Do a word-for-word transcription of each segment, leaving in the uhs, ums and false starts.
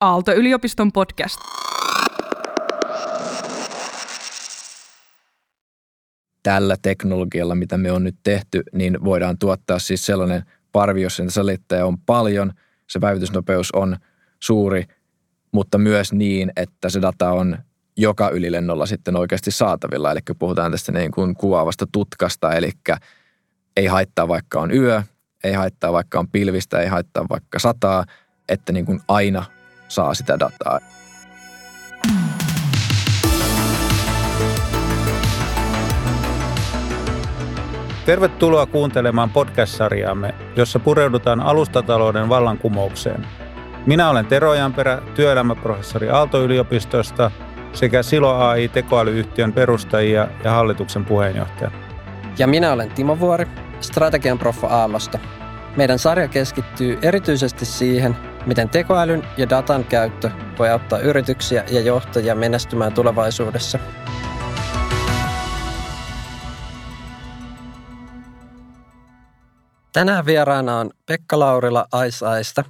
Aalto-yliopiston podcast. Tällä teknologialla, mitä me on nyt tehty, niin voidaan tuottaa siis sellainen parvi, jos sen sälittäjä on paljon, se päivitysnopeus on suuri, mutta myös niin, että se data on joka ylilennolla sitten oikeasti saatavilla. Eli puhutaan tästä niin kuin kuvaavasta tutkasta, eli ei haittaa vaikka on yö, ei haittaa vaikka on pilvistä, ei haittaa vaikka sataa, että niin kuin aina saa sitä dataa. Tervetuloa kuuntelemaan podcast-sarjaamme, jossa pureudutaan alustatalouden vallankumoukseen. Minä olen Tero Ojanperä, työelämäprofessori Aalto-yliopistosta sekä Silo A I tekoälyyhtiön perustajia ja hallituksen puheenjohtaja. Ja minä olen Timo Vuori, strategian proffa Aallosta. Meidän sarja keskittyy erityisesti siihen, miten tekoälyn ja datan käyttö voi auttaa yrityksiä ja johtajia menestymään tulevaisuudessa. Tänään vieraana on Pekka Laurila Iceyesta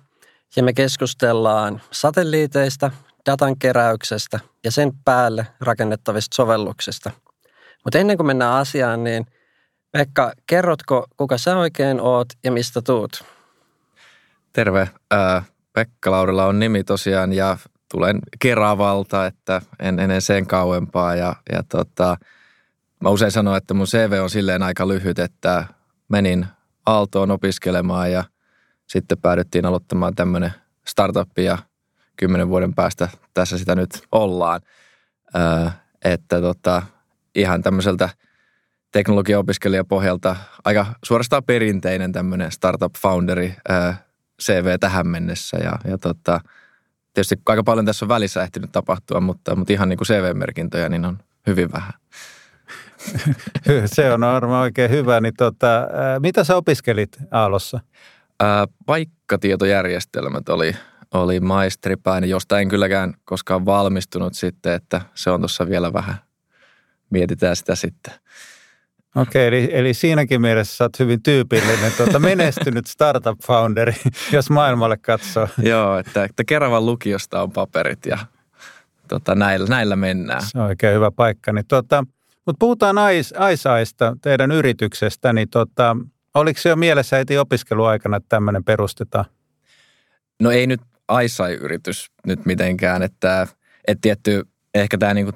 ja me keskustellaan satelliiteista, datan keräyksestä ja sen päälle rakennettavista sovelluksista. Mutta ennen kuin mennään asiaan, niin Pekka, kerrotko, kuka sä oikein oot ja mistä tuut? Terve. Pekka Laurila on nimi tosiaan ja tulen Keravalta, että en ennen sen kauempaa. Ja, ja tota, mä usein sanon, että mun C V on silleen aika lyhyt, että menin Aaltoon opiskelemaan ja sitten päädyttiin aloittamaan tämmöinen startup ja kymmenen vuoden päästä tässä sitä nyt ollaan. Öö, että tota, ihan tämmöiseltä teknologiaopiskelijapohjalta aika suorastaan perinteinen tämmöinen startup-founderi öö, C V tähän mennessä ja, ja tota, tietysti aika paljon tässä on välissä ehtinyt tapahtua, mutta, mutta ihan niin kuin C V-merkintöjä niin on hyvin vähän. Se on varmaan oikein hyvä. Niin tota, mitä sä opiskelit Aallossa? Ää, paikkatietojärjestelmät oli, oli maisteripäin, josta en kylläkään koskaan valmistunut sitten, että se on tuossa vielä vähän. Mietitään sitä sitten. Okei, eli, eli siinäkin mielessä sä oot hyvin tyypillinen tuota, menestynyt startup-founderi, jos maailmalle katsoo. Joo, että, että Keravan lukiosta on paperit ja tota, näillä, näillä mennään. Se on oikein hyvä paikka. Niin, tuota, mutta puhutaan Iceyesta, teidän yrityksestä, niin tota, oliko se jo mielessä heti opiskeluaikana, että tämmöinen perustetaan? No ei nyt Iceye-yritys nyt mitenkään, että et tietty ehkä tämä niinku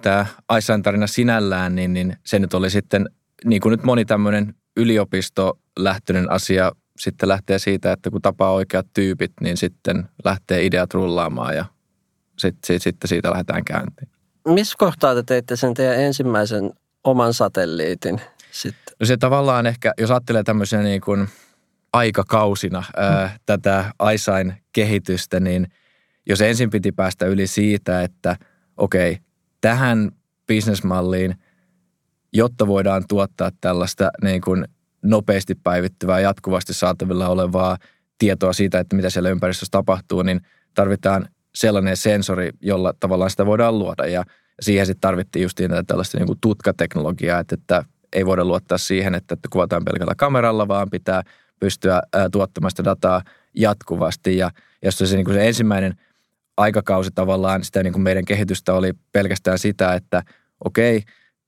Iceyen tarina sinällään, niin, niin se nyt oli sitten, niin kuin nyt moni tämmöinen yliopistolähtöinen asia sitten lähtee siitä, että kun tapaa oikeat tyypit, niin sitten lähtee ideat rullaamaan ja sitten sit, sit siitä lähdetään käyntiin. Missä kohtaa te teitte sen teidän ensimmäisen oman satelliitin sitten? No se tavallaan ehkä, jos ajattelee tämmöisenä niin kuin aikakausina ää, tätä Iceyen kehitystä, niin jos ensin piti päästä yli siitä, että okei, tähän bisnesmalliin, jotta voidaan tuottaa tällaista niin kuin nopeasti päivittyvää, jatkuvasti saatavilla olevaa tietoa siitä, että mitä siellä ympäristössä tapahtuu, niin tarvitaan sellainen sensori, jolla tavallaan sitä voidaan luoda. Ja siihen sitten tarvittiin justiin tällaista niin kuin tutkateknologiaa, että, että ei voida luottaa siihen, että kuvataan pelkällä kameralla, vaan pitää pystyä ää, tuottamaan sitä dataa jatkuvasti. Ja jos se, niin kuin se ensimmäinen aikakausi tavallaan sitä niin kuin meidän kehitystä oli pelkästään sitä, että okei,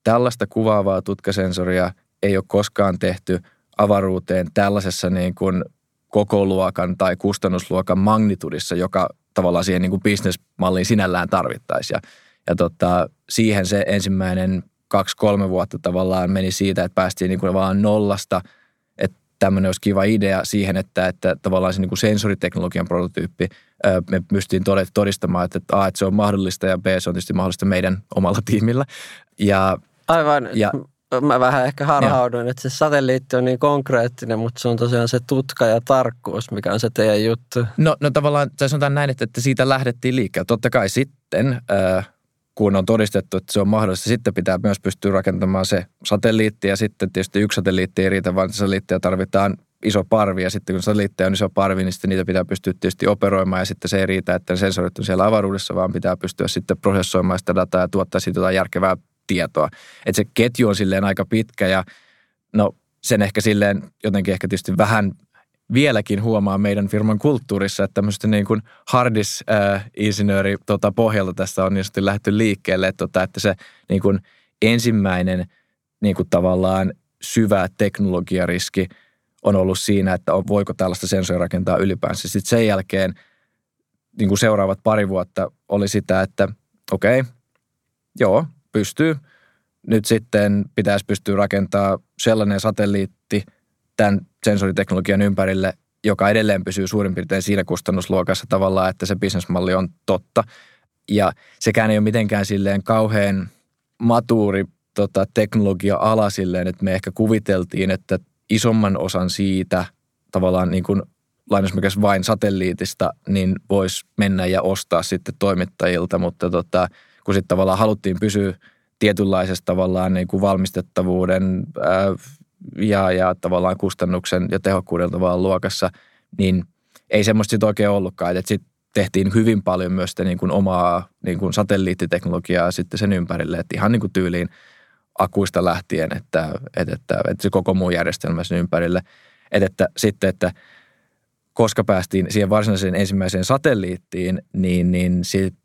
tällaista kuvaavaa tutkasensoria ei ole koskaan tehty avaruuteen tällaisessa niin kuin kokoluokan tai kustannusluokan magnitudissa, joka tavallaan siihen niin kuin bisnesmalliin sinällään tarvittaisiin. Ja, ja tota, siihen se ensimmäinen kaksi-kolme vuotta tavallaan meni siitä, että päästiin niin kuin vaan nollasta, että tämmöinen olisi kiva idea siihen, että, että tavallaan se niin kuin sensoriteknologian prototyyppi me pystyttiin todistamaan, että A, että se on mahdollista ja B, se on tietysti mahdollista meidän omalla tiimillä. Ja aivan. Ja, mä vähän ehkä harhauduin, ja. Että se satelliitti on niin konkreettinen, mutta se on tosiaan se tutka ja tarkkuus, mikä on se teidän juttu. No, no tavallaan, sanotaan näin, että, että siitä lähdettiin liikkeelle. Totta kai sitten, äh, kun on todistettu, että se on mahdollista, sitten pitää myös pystyä rakentamaan se satelliitti. Ja sitten tietysti yksi satelliitti ei riitä, vaan satelliittia tarvitaan iso parvi. Ja sitten kun satelliitteja on iso parvi, niin sitten niitä pitää pystyä tietysti operoimaan. Ja sitten se ei riitä, että ne sensorit on siellä avaruudessa, vaan pitää pystyä sitten prosessoimaan sitä dataa ja tuottaa siitä jotain järkevää tietoa. Että se ketju on silleen aika pitkä ja no sen ehkä silleen jotenkin ehkä tietysti vähän vieläkin huomaa meidän firman kulttuurissa, että tämmöistä niin kuin hardis-insinööri tota, pohjalta tästä on tietysti lähdetty liikkeelle, että, tota, että se niin kuin ensimmäinen niin kuin tavallaan syvä teknologiariski on ollut siinä, että voiko tällaista sensoria rakentaa ylipäänsä. Sitten sen jälkeen niin kuin seuraavat pari vuotta oli sitä, että okei, okay, joo, pystyy. Nyt sitten pitäisi pystyä rakentamaan sellainen satelliitti tämän sensoriteknologian ympärille, joka edelleen pysyy suurin piirtein siinä kustannusluokassa tavallaan, että se bisnesmalli on totta. Ja sekään ei ole mitenkään silleen kauhean matuuri tota, teknologia-ala silleen, että me ehkä kuviteltiin, että isomman osan siitä tavallaan niin kuin lainausmerkeissä vain satelliitista, niin voisi mennä ja ostaa sitten toimittajilta, mutta tota, kun sitten tavallaan haluttiin pysyä tietynlaisessa tavallaan niin kuin valmistettavuuden äh, ja, ja tavallaan kustannuksen ja tehokkuuden tavallaan luokassa, niin ei semmoista sitten oikein ollutkaan. Sitten tehtiin hyvin paljon myös sitä niin kuin omaa niin kuin satelliittiteknologiaa sitten sen ympärille, että ihan niin kuin tyyliin akuista lähtien, että, että, että, että se koko muu järjestelmä sen ympärille. Että, että sitten, että koska päästiin siihen varsinaiseen ensimmäiseen satelliittiin, niin, niin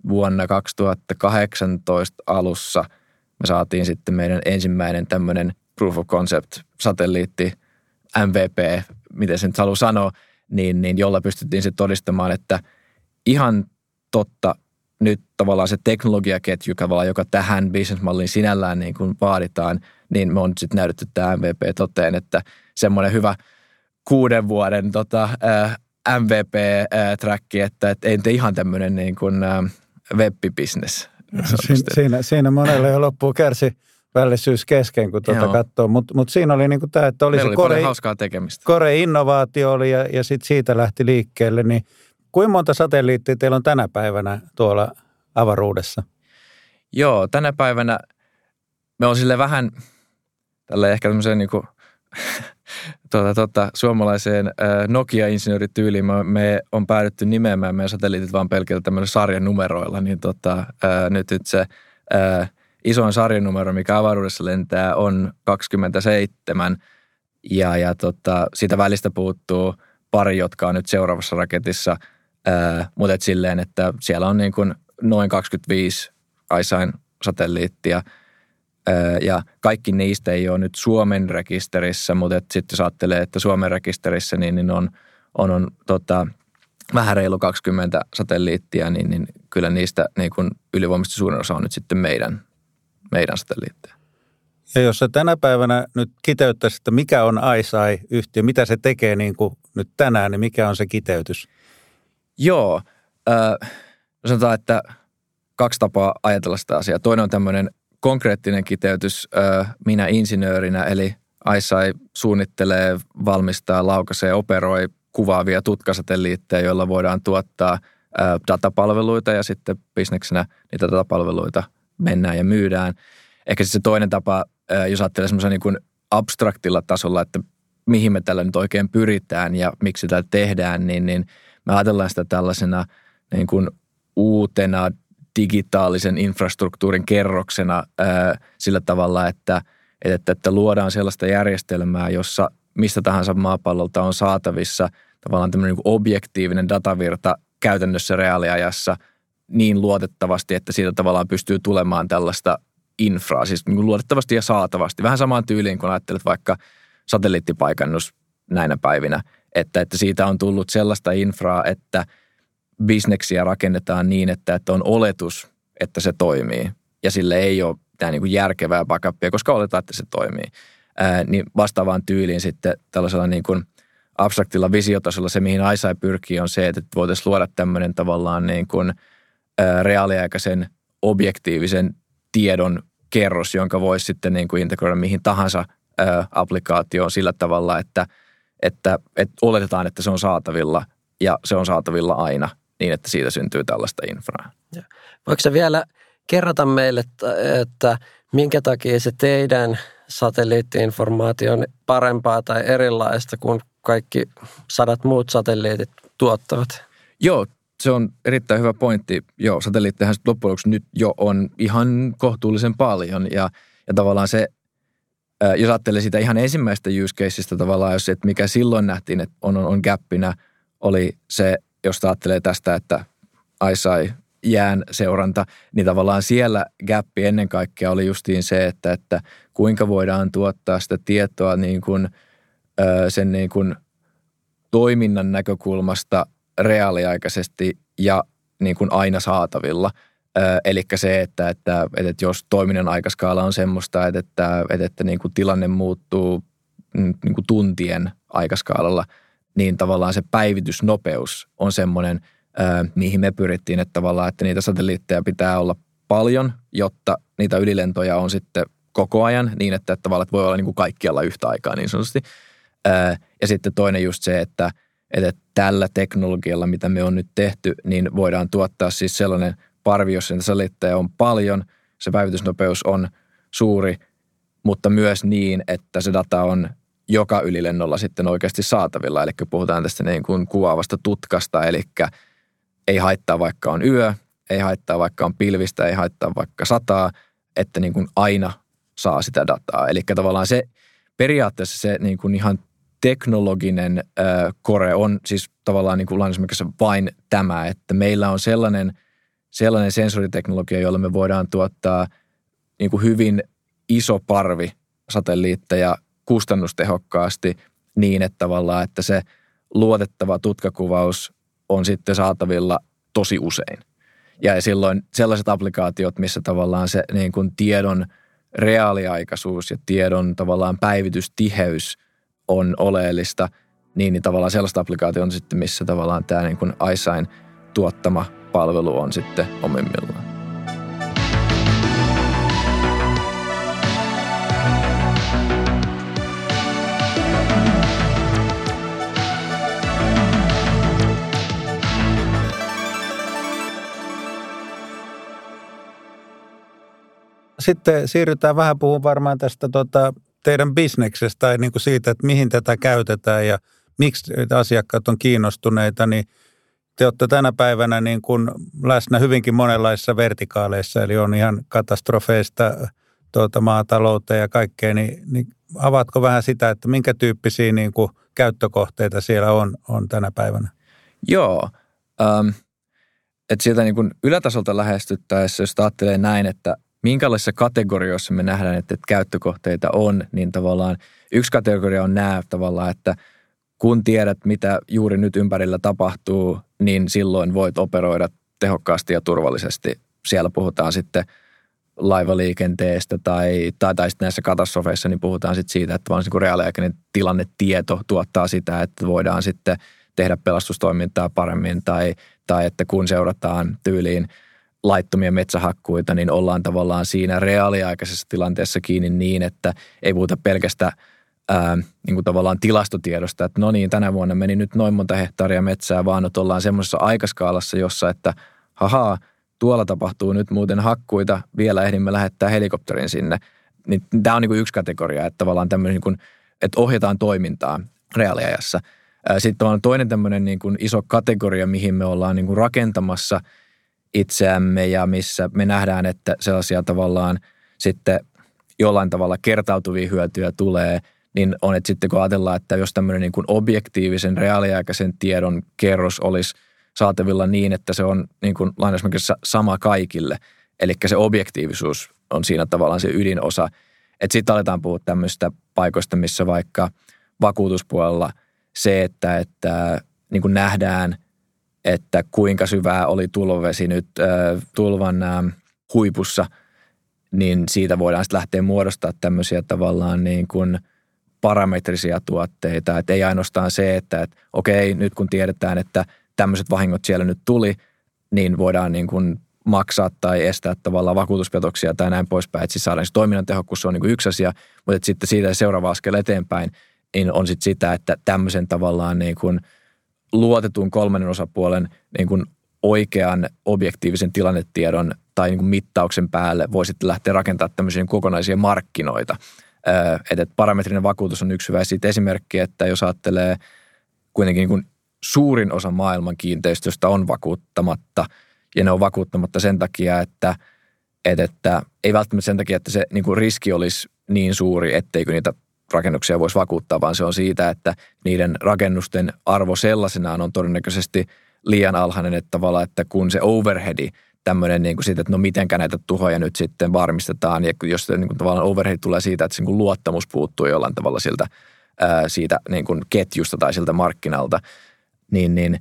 vuonna kaksituhattakahdeksantoista alussa me saatiin sitten meidän ensimmäinen tämmöinen proof of concept -satelliitti, M V P, miten sen nyt haluaa sanoa, niin, niin jolla pystyttiin sitten todistamaan, että ihan totta nyt tavallaan se teknologiaketju, joka tähän bisnesmalliin sinällään niin kuin vaaditaan, niin me on sitten näytetty tämä M V P toteen, että semmoinen hyvä kuuden vuoden tota, M V P-träkki, että et ei nyt ihan tämmöinen niin kuin web-business. Siin, siinä, siinä monelle jo loppuu kärsi vällisyys kesken, kun tuota katsoo. Mutta mut siinä oli niinku tämä, että oli meillä se oli kore, hauskaa tekemistä. Kore-innovaatio oli ja, ja sitten siitä lähti liikkeelle. Niin, kuinka monta satelliittia teillä on tänä päivänä tuolla avaruudessa? Joo, tänä päivänä me on sille vähän tällä ehkä tämmöiseen niinku tuota, tuota, suomalaiseen äh, Nokia-insinöörityyliin me, me on päädytty nimeämään meidän satelliitit vaan pelkillä tämmöisillä sarjanumeroilla, niin tota, äh, nyt, nyt se äh, isoin sarjanumero, mikä avaruudessa lentää, on kaksikymmentäseitsemän ja, ja tota, siitä välistä puuttuu pari, jotka on nyt seuraavassa raketissa, äh, mutta et silleen, että siellä on niin kuin noin kaksikymmentäviisi Iceyen satelliittia, ja kaikki niistä ei ole nyt Suomen rekisterissä, mutta et sitten jos ajattelee, että Suomen rekisterissä niin, niin on, on, on tota, vähän reilu kaksikymmentä satelliittia, niin, niin kyllä niistä niin kun ylivoimaisesti suurin osa on nyt sitten meidän, meidän satelliitteja. Ja jos sä tänä päivänä nyt kiteyttäisi, että mikä on Iceye-yhtiö, mitä se tekee niin kuin nyt tänään, niin mikä on se kiteytys? Joo, äh, sanotaan, että kaksi tapaa ajatella sitä asiaa. Toinen on tämmöinen konkreettinen kiteytys minä insinöörinä, eli Iceye suunnittelee, valmistaa, laukaisee, operoi kuvaavia tutkasatelliitteja, joilla voidaan tuottaa datapalveluita ja sitten bisneksenä niitä datapalveluita mennään ja myydään. Ehkä sitten se toinen tapa, jos ajattelee semmoisella niin kuin abstraktilla tasolla, että mihin me tällä nyt oikein pyritään ja miksi sitä tehdään, niin, niin me ajatellaan sitä tällaisena niin kuin uutena digitaalisen infrastruktuurin kerroksena ää, sillä tavalla, että, että, että luodaan sellaista järjestelmää, jossa mistä tahansa maapallolta on saatavissa tavallaan tämmöinen niin kuin objektiivinen datavirta käytännössä reaaliajassa niin luotettavasti, että siitä tavallaan pystyy tulemaan tällaista infraa, siis niin kuin luotettavasti ja saatavasti. Vähän samaan tyyliin, kun ajattelet vaikka satelliittipaikannus näinä päivinä, että, että siitä on tullut sellaista infraa, että bisneksiä rakennetaan niin, että, että on oletus, että se toimii. Ja sille ei ole mitään niin kuin järkevää backupia, koska oletaan, että se toimii. Ää, niin vastaavaan tyyliin sitten tällaisella niin kuin abstraktilla visiotasolla se, mihin Iceye pyrkii, on se, että voitaisiin luoda tämmöinen tavallaan niin kuin ää, reaaliaikaisen objektiivisen tiedon kerros, jonka voisi sitten niin kuin integroida mihin tahansa ää, applikaatioon sillä tavalla, että, että, että oletetaan, että se on saatavilla ja se on saatavilla aina, niin että siitä syntyy tällaista infraa. Voiko sä vielä kerrata meille, että, että minkä takia se teidän satelliitti-informaatio on parempaa tai erilaista kuin kaikki sadat muut satelliitit tuottavat? Joo, se on erittäin hyvä pointti. Joo, satelliittehän loppujen lopuksi nyt jo on ihan kohtuullisen paljon ja, ja tavallaan se jos ajattelee sitä ihan ensimmäistä use caseista tavallaan, jos, että mikä silloin nähtiin, että on, on, on gappina, oli se, jos ajattelee tästä, että Iceye jään seuranta, niin tavallaan siellä gappi ennen kaikkea oli justiin se, että, että kuinka voidaan tuottaa sitä tietoa niin kuin, sen niin kuin toiminnan näkökulmasta reaaliaikaisesti ja niin kuin aina saatavilla. Eli se, että, että, että jos toiminnan aikaskaala on semmoista, että, että, että niin kuin tilanne muuttuu niin kuin tuntien aikaskaalalla, niin tavallaan se päivitysnopeus on semmoinen, mihin me pyrittiin, että tavallaan, että niitä satelliitteja pitää olla paljon, jotta niitä ylilentoja on sitten koko ajan niin, että, että tavallaan että voi olla niin kuin kaikkialla yhtä aikaa niin sanotusti. Ja sitten toinen just se, että, että tällä teknologialla, mitä me on nyt tehty, niin voidaan tuottaa siis sellainen parvi, jossa niitä satelliitteja on paljon, se päivitysnopeus on suuri, mutta myös niin, että se data on joka ylilennolla sitten oikeasti saatavilla. Eli puhutaan tästä niin kuin kuvaavasta tutkasta, eli ei haittaa vaikka on yö, ei haittaa vaikka on pilvistä, ei haittaa vaikka sataa, että niin kuin aina saa sitä dataa. Eli tavallaan se periaatteessa se niin kuin ihan teknologinen äh, kore on siis tavallaan niin kuin lainausmerkissä vain tämä, että meillä on sellainen, sellainen sensoriteknologia, jolla me voidaan tuottaa niin kuin hyvin iso parvi satelliitteja kustannustehokkaasti niin, että tavallaan, että se luotettava tutkakuvaus on sitten saatavilla tosi usein. Ja silloin sellaiset applikaatiot, missä tavallaan se niin kuin tiedon reaaliaikaisuus ja tiedon tavallaan päivitystiheys on oleellista, niin, niin tavallaan sellaista applikaatio on sitten, missä tavallaan tämä niin kuin Iceyn tuottama palvelu on sitten omimmillaan. Sitten siirrytään vähän puhumaan varmaan tästä tuota, teidän bisneksestä tai niin kuin siitä, että mihin tätä käytetään ja miksi asiakkaat on kiinnostuneita, niin te olette tänä päivänä niin kuin läsnä hyvinkin monenlaisissa vertikaaleissa, eli on ihan katastrofeista tuota, maatalouteen ja kaikkea, niin, niin avaatko vähän sitä, että minkä tyyppisiä niin kuin käyttökohteita siellä on, on tänä päivänä? Joo, ähm, että sieltä niin kuin ylätasolta lähestyttäessä, jos ajattelee näin, että minkälaisissa kategorioissa me nähdään, että käyttökohteita on, niin tavallaan yksi kategoria on nämä tavallaan, että kun tiedät, mitä juuri nyt ympärillä tapahtuu, niin silloin voit operoida tehokkaasti ja turvallisesti. Siellä puhutaan sitten laivaliikenteestä tai, tai, tai sitten näissä katastrofeissa, niin puhutaan sitten siitä, että vaan niin reaaliaikainen tilannetieto tuottaa sitä, että voidaan sitten tehdä pelastustoimintaa paremmin tai, tai että kun seurataan tyyliin laittomia metsähakkuita, niin ollaan tavallaan siinä reaaliaikaisessa tilanteessa kiinni niin, että ei puhuta pelkästä ää, niin kuin tavallaan tilastotiedosta, että no niin, tänä vuonna meni nyt noin monta hehtaaria metsää, vaan että ollaan semmoisessa aikaskaalassa, jossa että hahaa, tuolla tapahtuu nyt muuten hakkuita, vielä ehdimme lähettää helikopterin sinne. Niin tämä on niin kuin yksi kategoria, että tavallaan tämmöinen, niin kuin, että ohjataan toimintaa reaaliajassa. Ää, sitten on toinen tämmöinen niin kuin iso kategoria, mihin me ollaan niin kuin rakentamassa itseämme ja missä me nähdään, että sellaisia tavallaan sitten jollain tavalla kertautuvia hyötyjä tulee, niin on, että sitten kun ajatellaan, että jos tämmöinen niin kuin objektiivisen reaaliaikaisen tiedon kerros olisi saatavilla niin, että se on niin kuin lainausmerkissä sama kaikille, eli se objektiivisuus on siinä tavallaan se ydinosa, että sitten aletaan puhua tämmöistä paikoista, missä vaikka vakuutuspuolella se, että, että niin kuin nähdään, että kuinka syvää oli tulvavesi nyt äh, tulvan äh, huipussa, niin siitä voidaan sitten lähteä muodostamaan tämmöisiä tavallaan niin kuin parametrisia tuotteita. Et ei ainoastaan se, että et, okei, nyt kun tiedetään, että tämmöiset vahingot siellä nyt tuli, niin voidaan niin kuin maksaa tai estää tavallaan vakuutuspetoksia tai näin poispäin. Että siis saadaan se toiminnan tehokkuus, se on niin kuin yksi asia, mutta sitten siitä seuraava askel eteenpäin niin on sitten sitä, että tämmöisen tavallaan niin kuin luotetun kolmannen osapuolen niin kuin oikean objektiivisen tilannetiedon tai niin kuin mittauksen päälle voi sitten lähteä rakentamaan tämmöisiä kokonaisia markkinoita. Öö, että parametrinen vakuutus on yksi hyvä siitä esimerkki, että jos ajattelee kuitenkin niin kuin suurin osa maailman kiinteistöstä on vakuuttamatta ja ne on vakuuttamatta sen takia, että Että, että ei välttämättä sen takia, että se niin kuin riski olisi niin suuri, etteikö niitä rakennuksia voisi vakuuttaa, vaan se on siitä, että niiden rakennusten arvo sellaisenaan on todennäköisesti liian alhainen, että tavallaan, että kun se overheadi, tämmöinen niin kuin siitä, että no mitenkä näitä tuhoja nyt sitten varmistetaan, ja jos niin kuin tavallaan overhead tulee siitä, että se niin kuin luottamus puuttuu jollain tavalla siltä, ää, siitä niin kuin ketjusta tai siltä markkinalta, niin, niin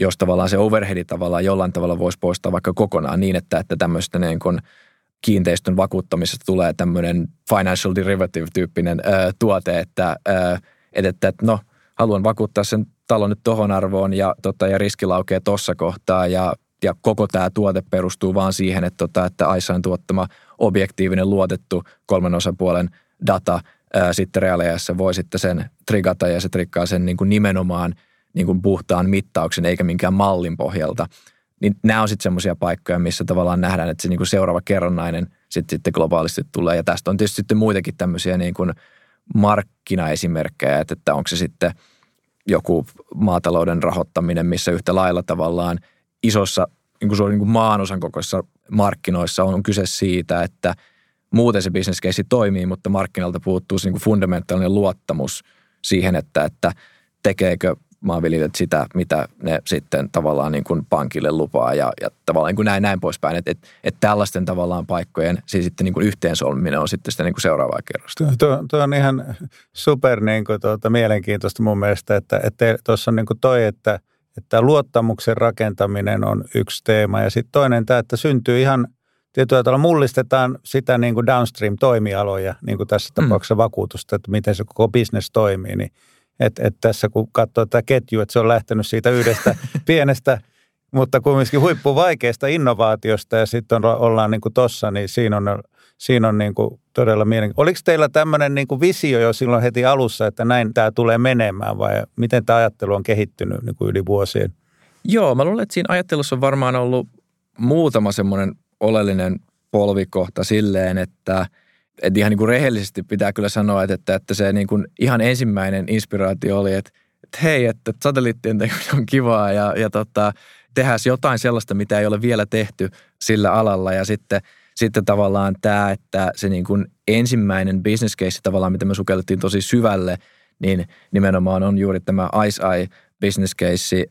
jos tavallaan se overhead tavallaan jollain tavalla voisi poistaa vaikka kokonaan niin, että, että tämmöistä niin kuin kiinteistön vakuuttamisesta tulee tämmöinen financial derivative-tyyppinen ää, tuote, että, ää, että, että no haluan vakuuttaa sen talon nyt tohon arvoon ja, tota, ja riski laukee tuossa kohtaa ja Ja koko tämä tuote perustuu vaan siihen, että, tota, että Iceyn tuottama objektiivinen luotettu kolmen osapuolen data ää, sitten reaaliajassa voi sitten sen trigata ja se trikkaa sen niin kuin nimenomaan niin kuin puhtaan mittauksen eikä minkään mallin pohjalta. Niin nämä on sitten semmoisia paikkoja, missä tavallaan nähdään, että se niin kuin seuraava kerrannainen sitten, sitten globaalisti tulee. Ja tästä on tietysti sitten muitakin tämmöisiä niin kuin markkinaesimerkkejä, että, että onko se sitten joku maatalouden rahoittaminen, missä yhtä lailla tavallaan isossa niin kuin se on niin kuin maanosan kokoisissa markkinoissa on kyse siitä, että muuten se business case toimii, mutta markkinalta puuttuu se niin kuin fundamentaalinen luottamus siihen, että, että tekeekö maanviljelijät sitä, mitä ne sitten tavallaan niin kuin pankille lupaa ja, ja tavallaan niin kuin näin, näin poispäin. Että et, et tällaisten tavallaan paikkojen siis sitten niin kuin yhteensolmiminen on sitten sitä niin kuin seuraavaa kerrosta. Tuo, tuo on ihan super niin kuin, tuota, mielenkiintoista mun mielestä, että tuossa on niin kuin toi, että että luottamuksen rakentaminen on yksi teema. Ja sitten toinen tämä, että syntyy ihan tietyllä tavalla, mullistetaan sitä niin kuin downstream-toimialoja, niin kuin tässä tapauksessa mm. vakuutusta, että miten se koko business toimii. Niin, et, et tässä kun katsoo tätä ketjua, että se on lähtenyt siitä yhdestä pienestä, mutta kumminkin huippuvaikeasta innovaatiosta ja sitten ollaan niin kuin tossa, niin siinä on, siinä on niin kuin todella mielenkiintoista. Oliko teillä tämmöinen niin kuin visio jo silloin heti alussa, että näin tämä tulee menemään vai miten tämä ajattelu on kehittynyt niin kuin yli vuosien? Joo, mä luulen, että siinä ajattelussa on varmaan ollut muutama semmoinen oleellinen polvikohta silleen, että, että ihan niin kuin rehellisesti pitää kyllä sanoa, että, että se niin kuin ihan ensimmäinen inspiraatio oli, että, että hei, että satelliittien tekeminen on kivaa ja, ja tota, tehdään jotain sellaista, mitä ei ole vielä tehty sillä alalla ja sitten Sitten tavallaan tämä, että se niin kuin ensimmäinen business case tavallaan, mitä me sukellettiin tosi syvälle, niin nimenomaan on juuri tämä Iceye business case,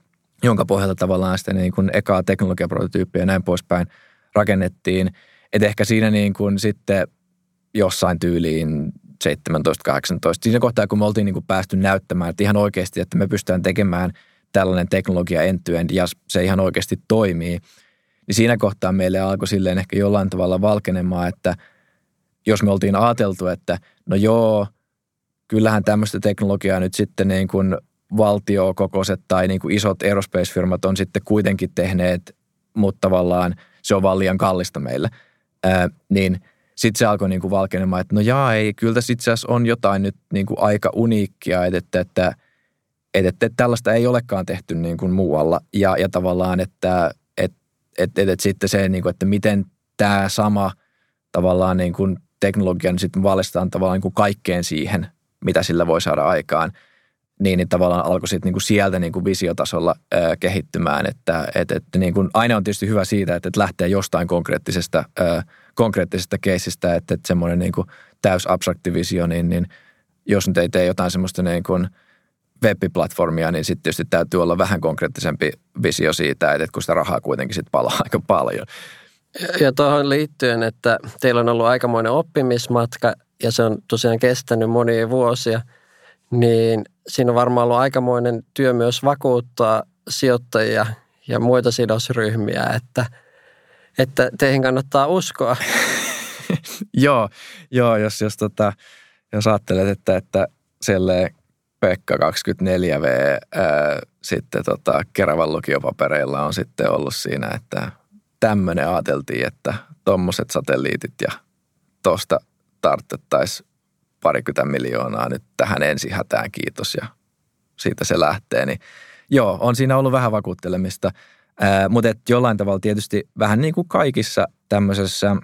jonka pohjalta tavallaan sitä niin kuin ekaa teknologiaprototyyppiä ja näin poispäin rakennettiin. Et ehkä siinä niin kuin sitten jossain tyyliin seitsemäntoista kahdeksantoista, siinä kohtaa kun me oltiin niin kuin päästy näyttämään, että ihan oikeasti, että me pystytään tekemään tällainen teknologia end-to-end ja se ihan oikeasti toimii, niin siinä kohtaa meille alkoi silleen ehkä jollain tavalla valkenemaan, että jos me oltiin ajateltu, että no joo, kyllähän tämmöistä teknologiaa nyt sitten niin kuin valtiokokoiset tai niin kuin isot aerospace-firmat on sitten kuitenkin tehneet, mutta tavallaan se on vaan liian kallista meille, Ää, niin sitten se alkoi niin kuin valkenemaan, että no jaa ei, kyllä tässä itse asiassa on jotain nyt niin kuin aika uniikkia, että, että, että, että, että tällaista ei olekaan tehty niin kuin muualla ja, ja tavallaan, että Että et, et sitten se, niinku, että miten tämä sama tavallaan niinku, teknologia niin sitten valistetaan tavallaan niinku, kaikkeen siihen, mitä sillä voi saada aikaan, niin, niin tavallaan alkoi sitten niinku, sieltä niinku, visiotasolla ö, kehittymään. Että, et, et, niinku, aina on tietysti hyvä siitä, että et lähtee jostain konkreettisesta, ö, konkreettisesta keisistä, että et semmoinen niinku, täys abstrakti visio, niin, niin jos nyt ei tee jotain semmoista niinku, web-platformia, niin sitten tietysti täytyy olla vähän konkreettisempi visio siitä, että kun sitä rahaa kuitenkin sitten palaa aika paljon. Ja tuohon liittyen, että teillä on ollut aikamoinen oppimismatka ja se on tosiaan kestänyt monia vuosia, niin siinä on varmaan ollut aikamoinen työ myös vakuuttaa sijoittajia ja muita sidosryhmiä, että, että teihin kannattaa uskoa. Joo, joo, jos, jos, tota, jos ajattelet, että, että silleen Pekka kaksikymmentäneljä vuotta ää, sitten tota, Keravan lukiopapereilla on sitten ollut siinä, että tämmöinen ajateltiin, että tommoset satelliitit ja tosta tarttettaisiin parikymmentä miljoonaa nyt tähän ensi hätään, kiitos ja siitä se lähtee. Niin, joo, on siinä ollut vähän vakuuttelemista, ää, mutta et jollain tavalla tietysti vähän niin kuin kaikissa tämmöisessä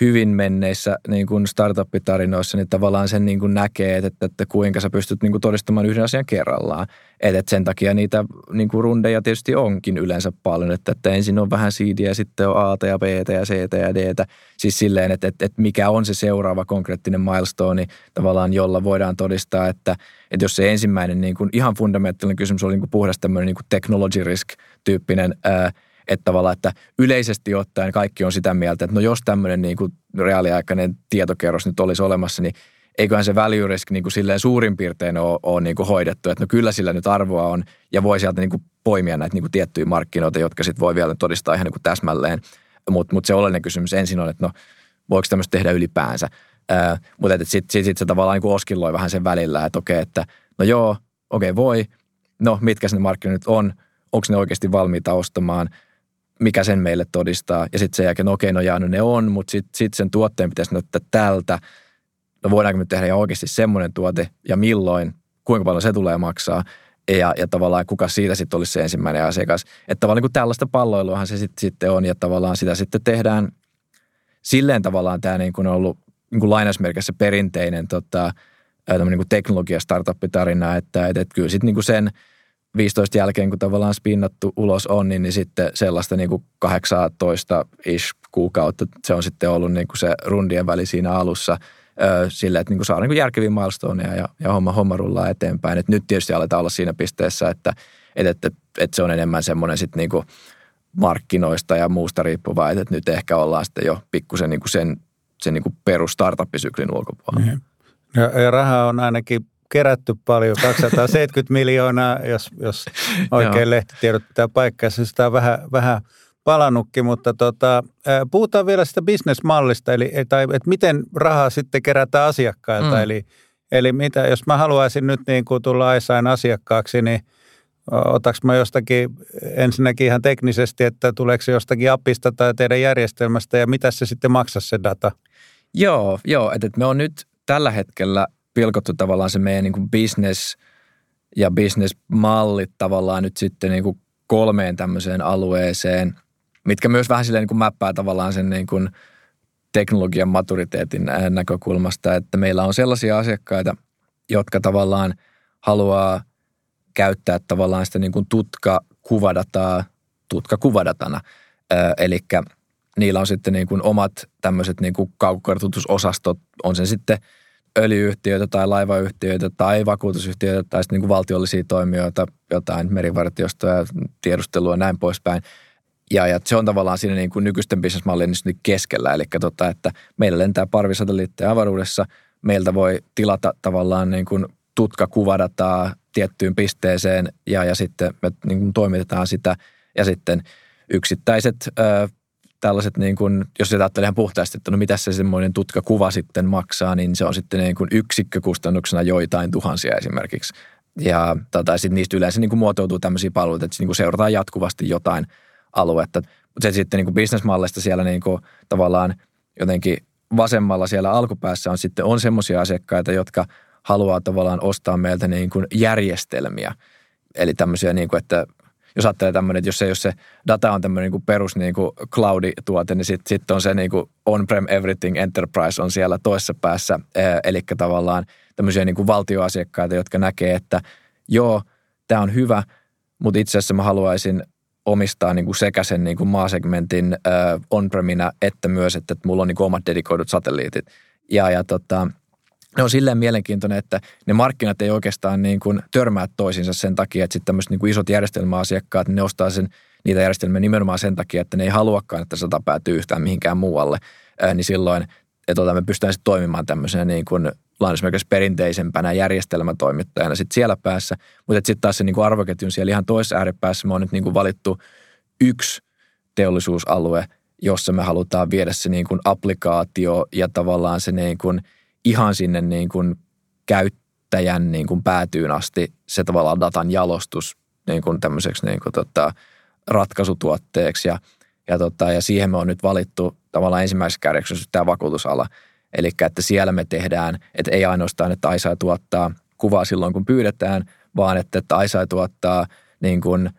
hyvin menneissä niin kuin startup-tarinoissa, niin tavallaan sen niin kuin näkee, että, että kuinka sä pystyt niin kuin todistamaan yhden asian kerrallaan. Että, että sen takia niitä niin kuin rundeja tietysti onkin yleensä paljon, että, että ensin on vähän siidiä, sitten on A:ta ja B:tä ja C:tä ja D:tä. Siis silleen, että, että, että mikä on se seuraava konkreettinen milestone niin tavallaan, jolla voidaan todistaa, että, että jos se ensimmäinen niin kuin ihan fundamentaalinen kysymys oli niin kuin puhdas tämmöinen niin kuin technology risk-tyyppinen ää, Että tavallaan, että yleisesti ottaen kaikki on sitä mieltä, että no jos tämmöinen niin kuin reaaliaikainen tietokerros nyt olisi olemassa, niin eiköhän se value risk niin kuin silleen suurin piirtein ole, ole niin kuin hoidettu. Että no kyllä sillä nyt arvoa on ja voi sieltä niin kuin poimia näitä niin kuin tiettyjä markkinoita, jotka sitten voi vielä todistaa ihan niin kuin täsmälleen. Mutta mut se oleellinen kysymys ensin on, että no voiko tämmöistä tehdä ylipäänsä. Ää, mutta sitten sit, sit se tavallaan niin kuin oskilloi vähän sen välillä, että okei, että no joo, okei voi, no mitkä ne markkinat nyt on, onko ne oikeasti valmiita ostamaan, mikä sen meille todistaa. Ja sitten sen jälkeen, no okei, no jaa, no ne on, mutta sitten sit sen tuotteen pitäisi näyttää tältä. No voidaanko me tehdä ihan oikeasti semmoinen tuote ja milloin, kuinka paljon se tulee maksaa ja, ja tavallaan kuka siitä sitten olisi se ensimmäinen asiakas. Että tavallaan niin tällaista palloiluahan se sitten sit on ja tavallaan sitä sitten tehdään silleen tavallaan tämä niin kuin on ollut niin kuin lainausmerkissä perinteinen tota, niin kuin teknologia-startup-tarina, että et, et kyllä sitten niin sen viisitoista jälkeen, kun tavallaan spinnattu ulos on, niin, niin sitten sellaista niin kuin kahdeksantoista-ish kuukautta se on sitten ollut niin kuin se rundien väli siinä alussa ö, sille, että niin kuin saadaan niin kuin järkeviä milestoneja ja, ja homma, homma rullaa eteenpäin. Et nyt tietysti aletaan olla siinä pisteessä, että et, et, et, et se on enemmän semmoinen sitten niin kuin markkinoista ja muusta riippuvaa, että nyt ehkä ollaan sitten jo pikkusen niin kuin sen, sen niin kuin perus startup-syklin ulkopuolella. Mm-hmm. Ja, ja rahaa on ainakin kerätty paljon, kaksisataaseitsemänkymmentä miljoonaa, jos, jos oikein lehtitiedot pitää paikkansa. Sitä on vähän, vähän palannutkin, mutta tota, puhutaan vielä sitä bisnesmallista, eli tai, että miten rahaa sitten kerätään asiakkailta. Mm. Eli, eli mitä, jos mä haluaisin nyt niin kuin tulla Iceyen asiakkaaksi, niin otaks mä jostakin ensinnäkin ihan teknisesti, että tuleeko se jostakin appista tai teidän järjestelmästä, ja mitä se sitten maksaa se data? Joo, joo että me on nyt tällä hetkellä pilkottu tavallaan se meidän niin kuin business ja businessmallit tavallaan nyt sitten niin kuin kolmeen tämmöiseen alueeseen, mitkä myös vähän silleen niin kuin mäppää tavallaan sen niin kuin teknologian maturiteetin näkökulmasta, että meillä on sellaisia asiakkaita, jotka tavallaan haluaa käyttää tavallaan sitä niin kuin tutkakuvadataa tutkakuvadatana, eli niillä on sitten niin kuin omat tämmöiset niin kuin kaukokartoitusosastot, on sen sitten öljyyhtiöitä tai laivayhtiöitä tai vakuutusyhtiöitä tai sitten niin kuin valtiollisia toimijoita, jotain merivartiostoa ja tiedustelua ja näin poispäin. Ja, ja se on tavallaan siinä niin kuin nykyisten bisnesmallien niin keskellä, eli tota, että meillä lentää parvisatelliitteja avaruudessa, meiltä voi tilata tavallaan niin kuin tutkakuvadataa tiettyyn pisteeseen ja, ja sitten me niin kuin toimitetaan sitä ja sitten yksittäiset Öö, tällaiset, niin kuin, jos se ajattelee ihan puhtaasti, että no mitä se semmoinen tutkakuva sitten maksaa, niin se on sitten niin kuin yksikkökustannuksena joitain tuhansia esimerkiksi. Ja tai sitten niistä yleensä niin kuin muotoutuu tämmöisiä palveluita, että niin kuin seurataan jatkuvasti jotain aluetta. Mutta se sitten niin kuin bisnesmallista siellä niin kuin tavallaan jotenkin vasemmalla siellä alkupäässä on sitten on semmoisia asiakkaita, jotka haluaa tavallaan ostaa meiltä niin kuin järjestelmiä. Eli tämmöisiä, niin kuin, että jos ajattelee tämmöinen, että jos se, jos se data on tämmöinen niin kuin perus niin kuin cloud-tuote, niin sitten sit on se niin kuin on-prem everything enterprise on siellä toisessa päässä. Eli tavallaan tämmöisiä niin kuin valtioasiakkaita, jotka näkee, että joo, tämä on hyvä, mutta itse asiassa mä haluaisin omistaa niin kuin sekä sen niin kuin maasegmentin on-preminä, että myös, että mulla on niin kuin omat dedikoidut satelliitit. Ja, ja tota, ne on silleen mielenkiintoinen, että ne markkinat ei oikeastaan niin kuin törmää toisiinsa sen takia, että sitten tämmöiset niin kuin isot järjestelmäasiakkaat, ne ostaa sen, niitä järjestelmiä nimenomaan sen takia, että ne ei haluakaan, että sata päätyy yhtään mihinkään muualle. Äh, niin silloin että me pystytään sitten toimimaan tämmöisenä niin kuin lainausmerkissä perinteisempänä järjestelmätoimittajana sitten siellä päässä. Mutta sitten taas se niin kuin arvoketjun siellä ihan toisessa ääripäässä me on nyt niin kuin valittu yksi teollisuusalue, jossa me halutaan viedä se niin kuin applikaatio ja tavallaan se niin kuin ihan sinne niin kuin käyttäjän niin kuin päätyyn asti se tavallaan datan jalostus niin kuin tämmöiseksi niin kuin tota ratkaisutuotteeksi. Ja, ja, tota, ja siihen me on nyt valittu tavallaan ensimmäisessä kärjeksessä tämä vakuutusala. Eli että siellä me tehdään, että ei ainoastaan, että Iceye tuottaa kuvaa silloin, kun pyydetään, vaan että, että Iceye tuottaa niin kuin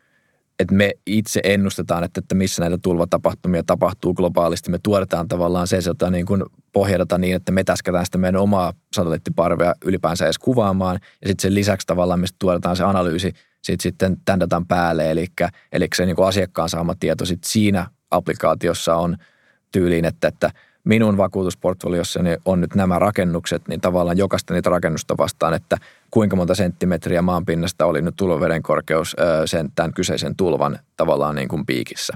että me itse ennustetaan, että, että missä näitä tulvatapahtumia tapahtuu globaalisti. Me tuotetaan tavallaan se, jota niin kuin pohjadata niin, että me täskätään sitä meidän omaa satelliittiparvea ylipäänsä edes kuvaamaan. Ja sitten sen lisäksi tavallaan me tuotetaan se analyysi sit sitten tämän datan päälle. Eli, eli se niin kuin asiakkaan saama tieto sitten siinä applikaatiossa on tyyliin, että, että minun vakuutusportfoliossani on nyt nämä rakennukset, niin tavallaan jokaista niitä rakennusta vastaan, että kuinka monta senttimetriä maanpinnasta oli nyt tulvaveden korkeus sen, tämän kyseisen tulvan tavallaan niin kuin piikissä.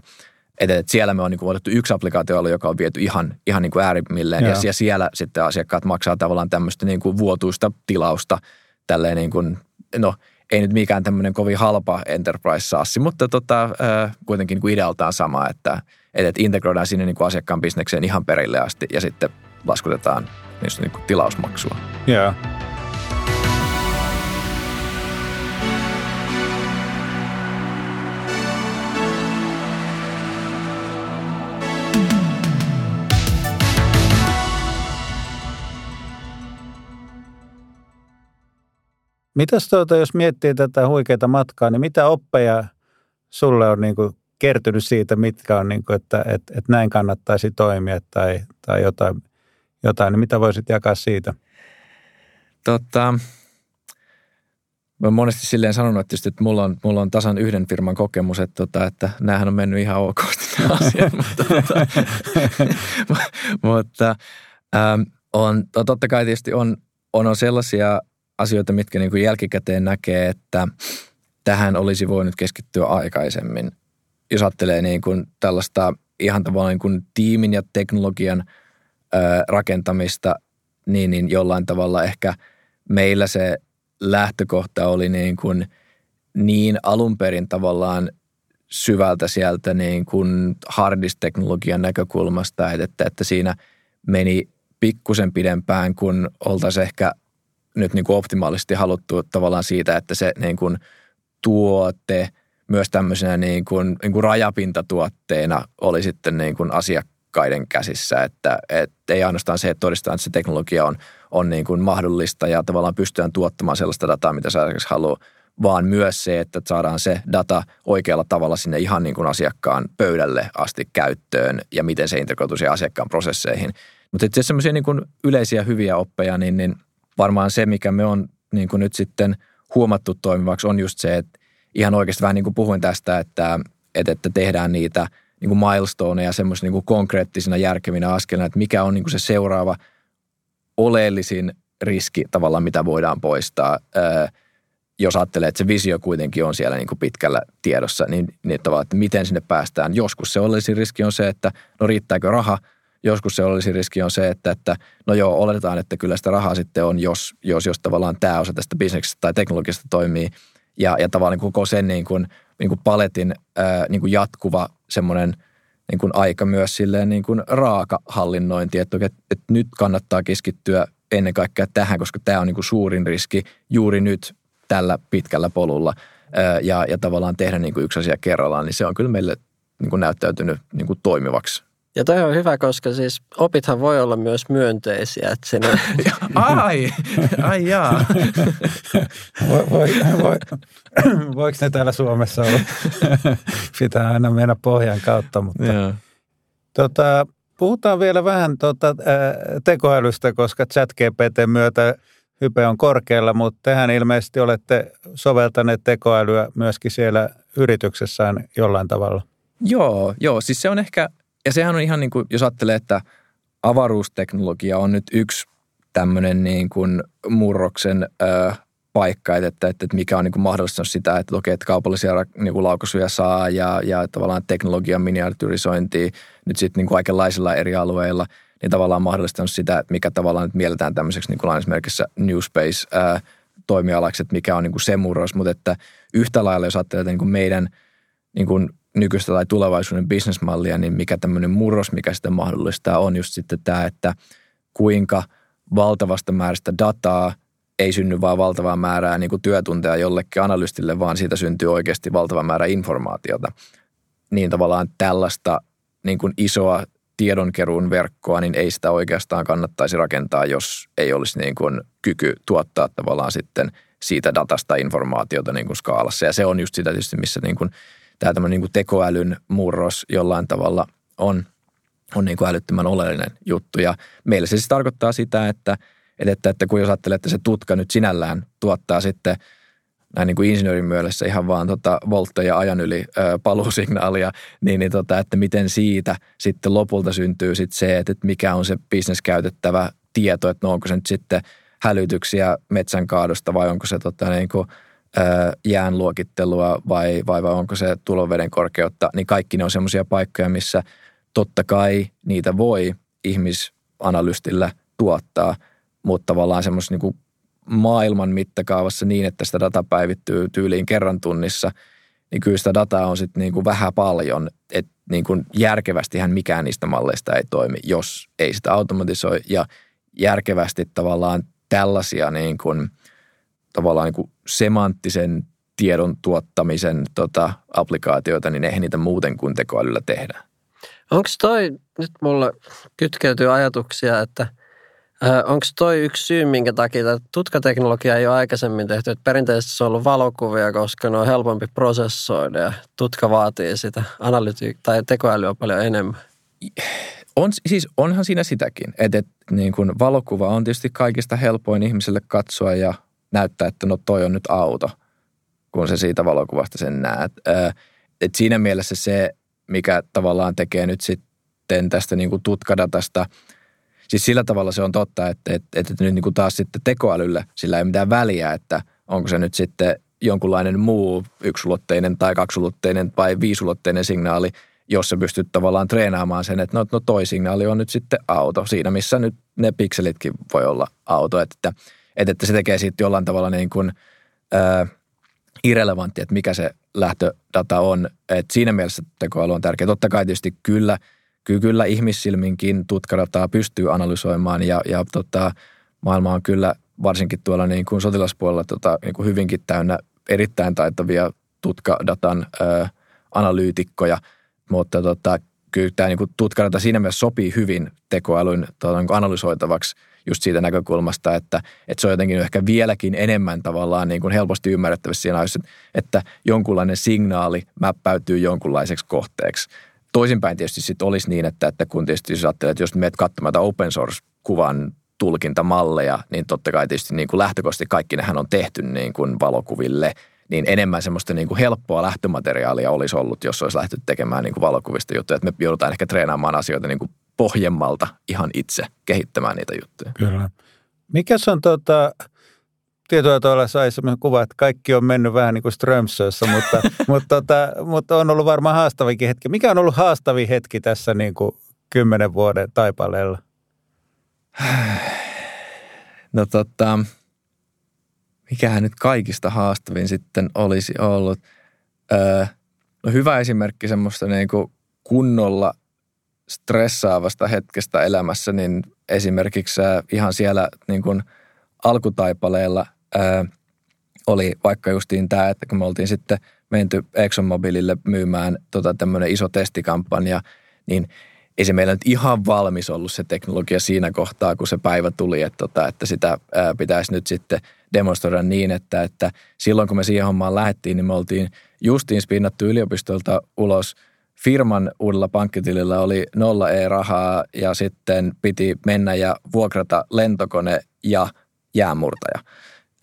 Että et siellä me on niin kuin otettu yksi applikaatioalue, joka on viety ihan, ihan niin kuin äärimmilleen, ja, ja siellä sitten asiakkaat maksaa tavallaan tämmöistä niin kuin vuotuista tilausta tälleen niin kuin, no ei nyt mikään tämmöinen kovin halpa enterprise-saassi, mutta tota, kuitenkin niin kuin idealtaan sama, että että integroidaan sinne niin kuin asiakkaan bisnekseen ihan perille asti ja sitten laskutetaan niistä niin kuin tilausmaksua. Yeah. Mitäs tuota, jos miettii tätä huikeaa matkaa, niin mitä oppeja sulle on niin kuin kertynyt siitä, mitkä on, niin kuin, että, että, että näin kannattaisi toimia tai, tai jotain, jotain, niin mitä voisit jakaa siitä? Tota, mä olen monesti silleen sanonut, että, tietysti, että mulla, on, mulla on tasan yhden firman kokemus, että, että, että näähän on mennyt ihan okosti nämä asiat, mutta, mutta ähm, on, totta kai tietysti on, on sellaisia asioita, mitkä niin kuin jälkikäteen näkee, että tähän olisi voinut keskittyä aikaisemmin. Jos ajattelee niin kuin tällaista ihan tavallaan niin kuin tiimin ja teknologian ö, rakentamista, niin, niin jollain tavalla ehkä meillä se lähtökohta oli niin, kuin niin alun perin tavallaan syvältä sieltä niin kuin hardisteknologian näkökulmasta, että, että siinä meni pikkusen pidempään, kun oltaisiin ehkä nyt niin kuin optimaalisesti haluttu tavallaan siitä, että se niin kuin tuote myös tämmöisenä niin kuin, niin kuin rajapintatuotteena oli sitten niin kuin asiakkaiden käsissä, että et ei ainoastaan se, että todistetaan, että se teknologia on, on niin kuin mahdollista ja tavallaan pystytään tuottamaan sellaista dataa, mitä sä asiakas haluaa, vaan myös se, että saadaan se data oikealla tavalla sinne ihan niin kuin asiakkaan pöydälle asti käyttöön ja miten se integroituu siihen asiakkaan prosesseihin. Mutta itse asiassa semmoisia niin kuin yleisiä hyviä oppeja, niin, niin varmaan se, mikä me on niin kuin nyt sitten huomattu toimivaksi, on just se, että ihan oikeasti vähän niin kuin puhuin tästä, että, että tehdään niitä niin kuin milestoneja semmoisena niin kuin konkreettisina järkevinä askelina, että mikä on niin kuin se seuraava oleellisin riski tavallaan, mitä voidaan poistaa. Öö, jos ajattelee, että se visio kuitenkin on siellä niin kuin pitkällä tiedossa, niin, niin tavallaan, että miten sinne päästään. Joskus se oleellisin riski on se, että no riittääkö raha. Joskus se oleellisin riski on se, että, että no joo, oletetaan, että kyllä sitä rahaa sitten on, jos, jos, jos tavallaan tämä osa tästä bisneksestä tai teknologiasta toimii. Ja, ja tavallaan koko sen niin kuin, niin kuin paletin ää, niin kuin jatkuva semmoinen niin kuin aika myös silleen niin kuin raaka hallinnointi, että, että nyt kannattaa keskittyä ennen kaikkea tähän, koska tämä on niin kuin suurin riski juuri nyt tällä pitkällä polulla ää, ja, ja tavallaan tehdä niin kuin yksi asia kerrallaan, niin se on kyllä meille niin kuin näyttäytynyt niin kuin toimivaksi. Ja toi on hyvä, koska siis opithan voi olla myös myönteisiä. Että sinä... Ai, ai jaa. Voi, voi, voi. Voiko ne täällä Suomessa olla? Pitää aina mennä pohjan kautta. Mutta. Tota, puhutaan vielä vähän tota, tekoälystä, koska ChatGPT:n myötä hype on korkealla, mutta tehän ilmeisesti olette soveltaneet tekoälyä myöskin siellä yrityksessään jollain tavalla. Joo, joo, siis se on ehkä... Ja sehän on ihan niin kuin, jos ajattelee, että avaruusteknologia on nyt yksi tämmöinen niin kuin murroksen ö, paikka, että, että mikä on niin kuin mahdollistanut sitä, että okei, että kaupallisia niin kuin laukaisuja saa ja, ja tavallaan teknologian miniaturisointia nyt sitten niin kuin kaikenlaisilla eri alueilla, niin tavallaan mahdollistanut sitä, että mikä tavallaan nyt mielletään tämmöiseksi niin kuin lainausmerkissä New Space-toimialaksi, että mikä on niin kuin se murros, mutta että yhtä lailla, jos ajattelee, että niin kuin meidän niin kuin nykyistä tai tulevaisuuden bisnesmallia, niin mikä tämmöinen murros, mikä sitä mahdollistaa, on just sitten tämä, että kuinka valtavasta määrästä dataa ei synny vaan valtavaa määrää niin kuin työtunteja jollekin analystille, vaan siitä syntyy oikeasti valtava määrä informaatiota. Niin tavallaan tällaista niin kuin isoa tiedonkeruun verkkoa, niin ei sitä oikeastaan kannattaisi rakentaa, jos ei olisi niin kuin kyky tuottaa tavallaan sitten siitä datasta informaatiota niin kuin skaalassa. Ja se on just sitä tietysti, missä niin kuin tämä tämmöinen niin tekoälyn murros jollain tavalla on, on niin kuin älyttömän oleellinen juttu. Ja meillä se siis tarkoittaa sitä, että, että, että kun jos ajattelee, että se tutka nyt sinällään tuottaa sitten näin niin kuin insinöörin mielessä ihan vaan tota voltteja ajan yli ö, paluusignaalia, niin, niin tota, että miten siitä sitten lopulta syntyy sitten se, että, että mikä on se bisneskäytettävä tieto, että no onko se nyt sitten hälytyksiä metsän kaadosta vai onko se tota, niin kuin, ö, jään luokittelua vai, vai, vai onko se tulonveden korkeutta, niin kaikki ne on semmoisia paikkoja, missä totta kai niitä voi ihmisanalystillä tuottaa, mutta tavallaan semmoisessa niin kuin maailman mittakaavassa niin, että sitä data päivittyy tyyliin kerran tunnissa, niin kyllä sitä dataa on sitten niin kuin vähän paljon, että niin kuin järkevästihän mikään niistä malleista ei toimi, jos ei sitä automatisoi, ja järkevästi tavallaan tällaisia niin kuin, tavallaan niin kuin semanttisen tiedon tuottamisen tota, applikaatioita, niin eihän niitä muuten kuin tekoälyllä tehdään. Onko toi, nyt mulla kytkeytyy ajatuksia, että onko toi yksi syy, minkä takia tutkateknologia ei ole aikaisemmin tehty? Että perinteisesti se on ollut valokuvia, koska ne on helpompi prosessoida ja tutka vaatii sitä analytiikkaa tai tekoälyä paljon enemmän. On, siis onhan siinä sitäkin, että et, niin kun valokuva on tietysti kaikista helpoin ihmiselle katsoa ja näyttää, että no toi on nyt auto, kun se siitä valokuvasta sen näet. Et siinä mielessä se, mikä tavallaan tekee nyt sitten tästä niin kun tutkadatasta, siis sillä tavalla se on totta, että, että, että nyt niin kuin taas sitten tekoälyllä sillä ei mitään väliä, että onko se nyt sitten jonkunlainen muu yksulotteinen tai kaksulotteinen tai viisulotteinen signaali, jos sä pystyt tavallaan treenaamaan sen, että no, no toi signaali on nyt sitten auto, siinä missä nyt ne pikselitkin voi olla auto, että, että, että se tekee siitä jollain tavalla niin kuin ää, irrelevantti, että mikä se lähtödata on, että siinä mielessä tekoäly on tärkeä. Totta kai tietysti kyllä, Kyllä, kyllä ihmissilminkin tutkadataa pystyy analysoimaan ja, ja tota, maailma on kyllä varsinkin tuolla niin kuin sotilaspuolella tota, niin kuin hyvinkin täynnä erittäin taitavia tutkadatan ö, analyytikkoja, mutta tota, kyllä tämä niin kuin tutkadata siinä mielessä sopii hyvin tekoälyn tota, niin kuin analysoitavaksi just siitä näkökulmasta, että, että se on jotenkin ehkä vieläkin enemmän tavallaan niin kuin helposti ymmärrettävissä siinä ajassa, että jonkunlainen signaali mäppäytyy jonkunlaiseksi kohteeksi. Toisinpäin tietysti sitten olisi niin, että, että kun tietysti jos ajattelet, että jos menet katsomaan open source-kuvan tulkintamalleja, niin totta kai tietysti niin kuin lähtökohtaisesti kaikki nehän on tehty niin kuin valokuville, niin enemmän semmoista niin kuin helppoa lähtömateriaalia olisi ollut, jos olisi lähty tekemään niin kuin valokuvista juttuja. Että me joudutaan ehkä treenaamaan asioita niin kuin pohjemmalta ihan itse kehittämään niitä juttuja. Kyllä. Mikäs on tuota... Tietoa tuolla sai sellainen kuva, että kaikki on mennyt vähän niin kuin Strömsössä, mutta, mutta, tota, mutta on ollut varmaan haastavinkin hetki. Mikä on ollut haastavin hetki tässä niin kuin kymmenen vuoden taipaleella? No tota, mikähän nyt kaikista haastavin sitten olisi ollut? Öö, no hyvä esimerkki semmoista niin kuin kunnolla stressaavasta hetkestä elämässä, niin esimerkiksi ihan siellä niin kuin alkutaipaleella Öö, oli vaikka justiin tämä, että kun me oltiin sitten menty ExxonMobilille myymään tota tämmöinen iso testikampanja, niin ei se meillä nyt ihan valmis ollut se teknologia siinä kohtaa, kun se päivä tuli, että, tota, että sitä ää, pitäisi nyt sitten demonstroida niin, että, että silloin kun me siihen hommaan lähdettiin, niin me oltiin justiin spinnattu yliopistolta ulos. Firman uudella pankkitilillä oli nolla e-rahaa ja sitten piti mennä ja vuokrata lentokone ja jäänmurtaja.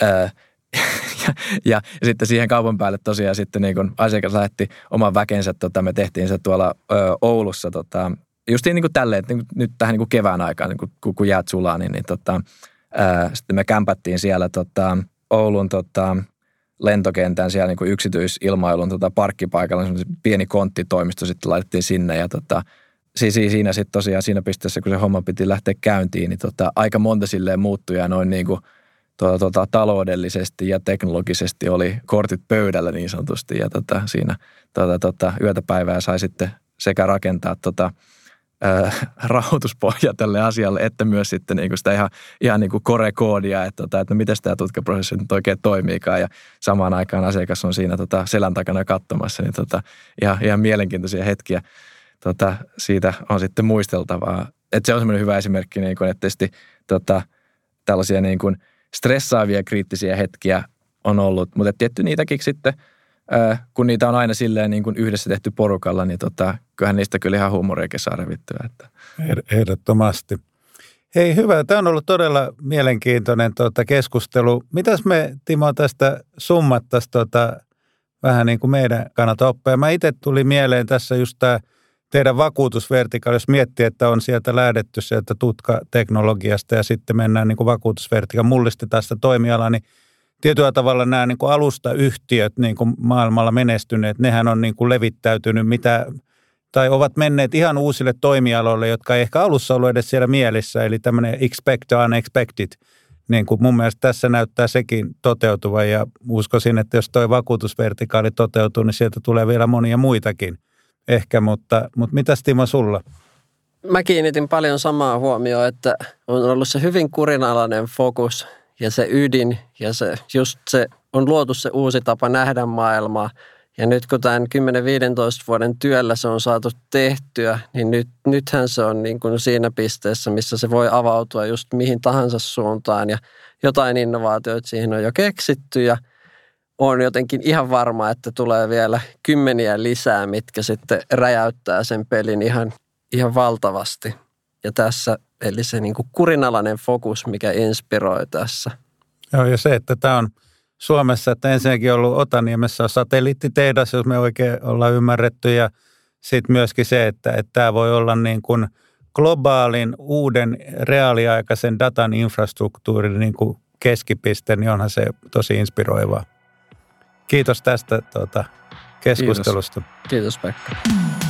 Öö, ja, ja, ja sitten siihen kaupan päälle tosiaan sitten niin kun asiakas lähetti oman väkensä, tota, me tehtiin se tuolla ö, Oulussa, tota, justiin niin kuin tälleen, että niin kuin, nyt tähän niin kuin kevään aikaan, niin kuin, kun jäät sulaa, niin, niin tota, ö, sitten me kämpättiin siellä tota, Oulun tota, lentokentän, siellä niin kuin yksityisilmailun tota, parkkipaikalla, pieni konttitoimisto sitten laitettiin sinne ja tota, siinä sitten tosiaan siinä pisteessä, kun se homma piti lähteä käyntiin, niin tota, aika monta silleen muuttujaa noin niin kuin tuota, tuota, taloudellisesti ja teknologisesti oli kortit pöydällä niin sanotusti. Ja tota, siinä tuota, tuota, yötä päivää sai sitten sekä rakentaa tota, ää, rahoituspohjaa tälle asialle, että myös sitten niin kuin sitä ihan, ihan niin kuin korekoodia, että, tota, että miten tämä tutkaprosessi nyt oikein toimiikaan. Ja samaan aikaan asiakas on siinä tota, selän takana katsomassa, niin tota, ihan, ihan mielenkiintoisia hetkiä. Tota, siitä on sitten muisteltavaa. Et se on semmoinen hyvä esimerkki, niin kun, että tietysti tota, tällaisia niin kun stressaavia kriittisiä hetkiä on ollut, mutta tietty niitäkin sitten kun niitä on aina silleen niin kuin yhdessä tehty porukalla, niin tota, kyllähän niistä kyllä ihan huumoreikin saa revittyä. Että. Ehdottomasti. Hei, hyvä. Tämä on ollut todella mielenkiintoinen tuota, keskustelu. Mitäs me, Timo, tästä summattaisiin tuota, vähän niin kuin meidän kannalta oppia? Mä itse tuli mieleen tässä just tämä teidän vakuutusvertikaali, jos miettii, että on sieltä lähdetty sieltä tutkateknologiasta ja sitten mennään niin kuin vakuutusvertikaali, mullistetaan sitä toimialaa, niin tietyllä tavalla nämä niin kuin alustayhtiöt niin kuin maailmalla menestyneet, nehän on niin kuin levittäytynyt mitä, tai ovat menneet ihan uusille toimialoille, jotka ei ehkä alussa ollut edes siellä mielessä, eli tämmöinen expect unexpected. Niin kuin mun mielestä tässä näyttää sekin toteutuvan ja uskoisin, että jos toi vakuutusvertikaali toteutuu, niin sieltä tulee vielä monia muitakin ehkä, mutta, mutta mitäs Timo sulla? Mä kiinnitin paljon samaa huomioon, että on ollut se hyvin kurinalainen fokus ja se ydin ja se, just se on luotu se uusi tapa nähdä maailmaa. Ja nyt kun tämän kymmenen viisitoista vuoden työllä se on saatu tehtyä, niin nyt, nythän se on niin kuin siinä pisteessä, missä se voi avautua just mihin tahansa suuntaan. Ja jotain innovaatioita siihen on jo keksitty ja on jotenkin ihan varma, että tulee vielä kymmeniä lisää, mitkä sitten räjäyttää sen pelin ihan, ihan valtavasti. Ja tässä, eli se niin kuin kurinalainen fokus, mikä inspiroi tässä. Joo, ja se, että tämä on Suomessa, että ensinnäkin on ollut Otaniemessä on satelliittitehdas, jos me oikein ollaan ymmärretty, ja sitten myöskin se, että, että tämä voi olla niin kuin globaalin, uuden, reaaliaikaisen datan infrastruktuurin niin kuin keskipiste, niin onhan se tosi inspiroivaa. Kiitos tästä tuota, keskustelusta. Kiitos, Kiitos Pekka.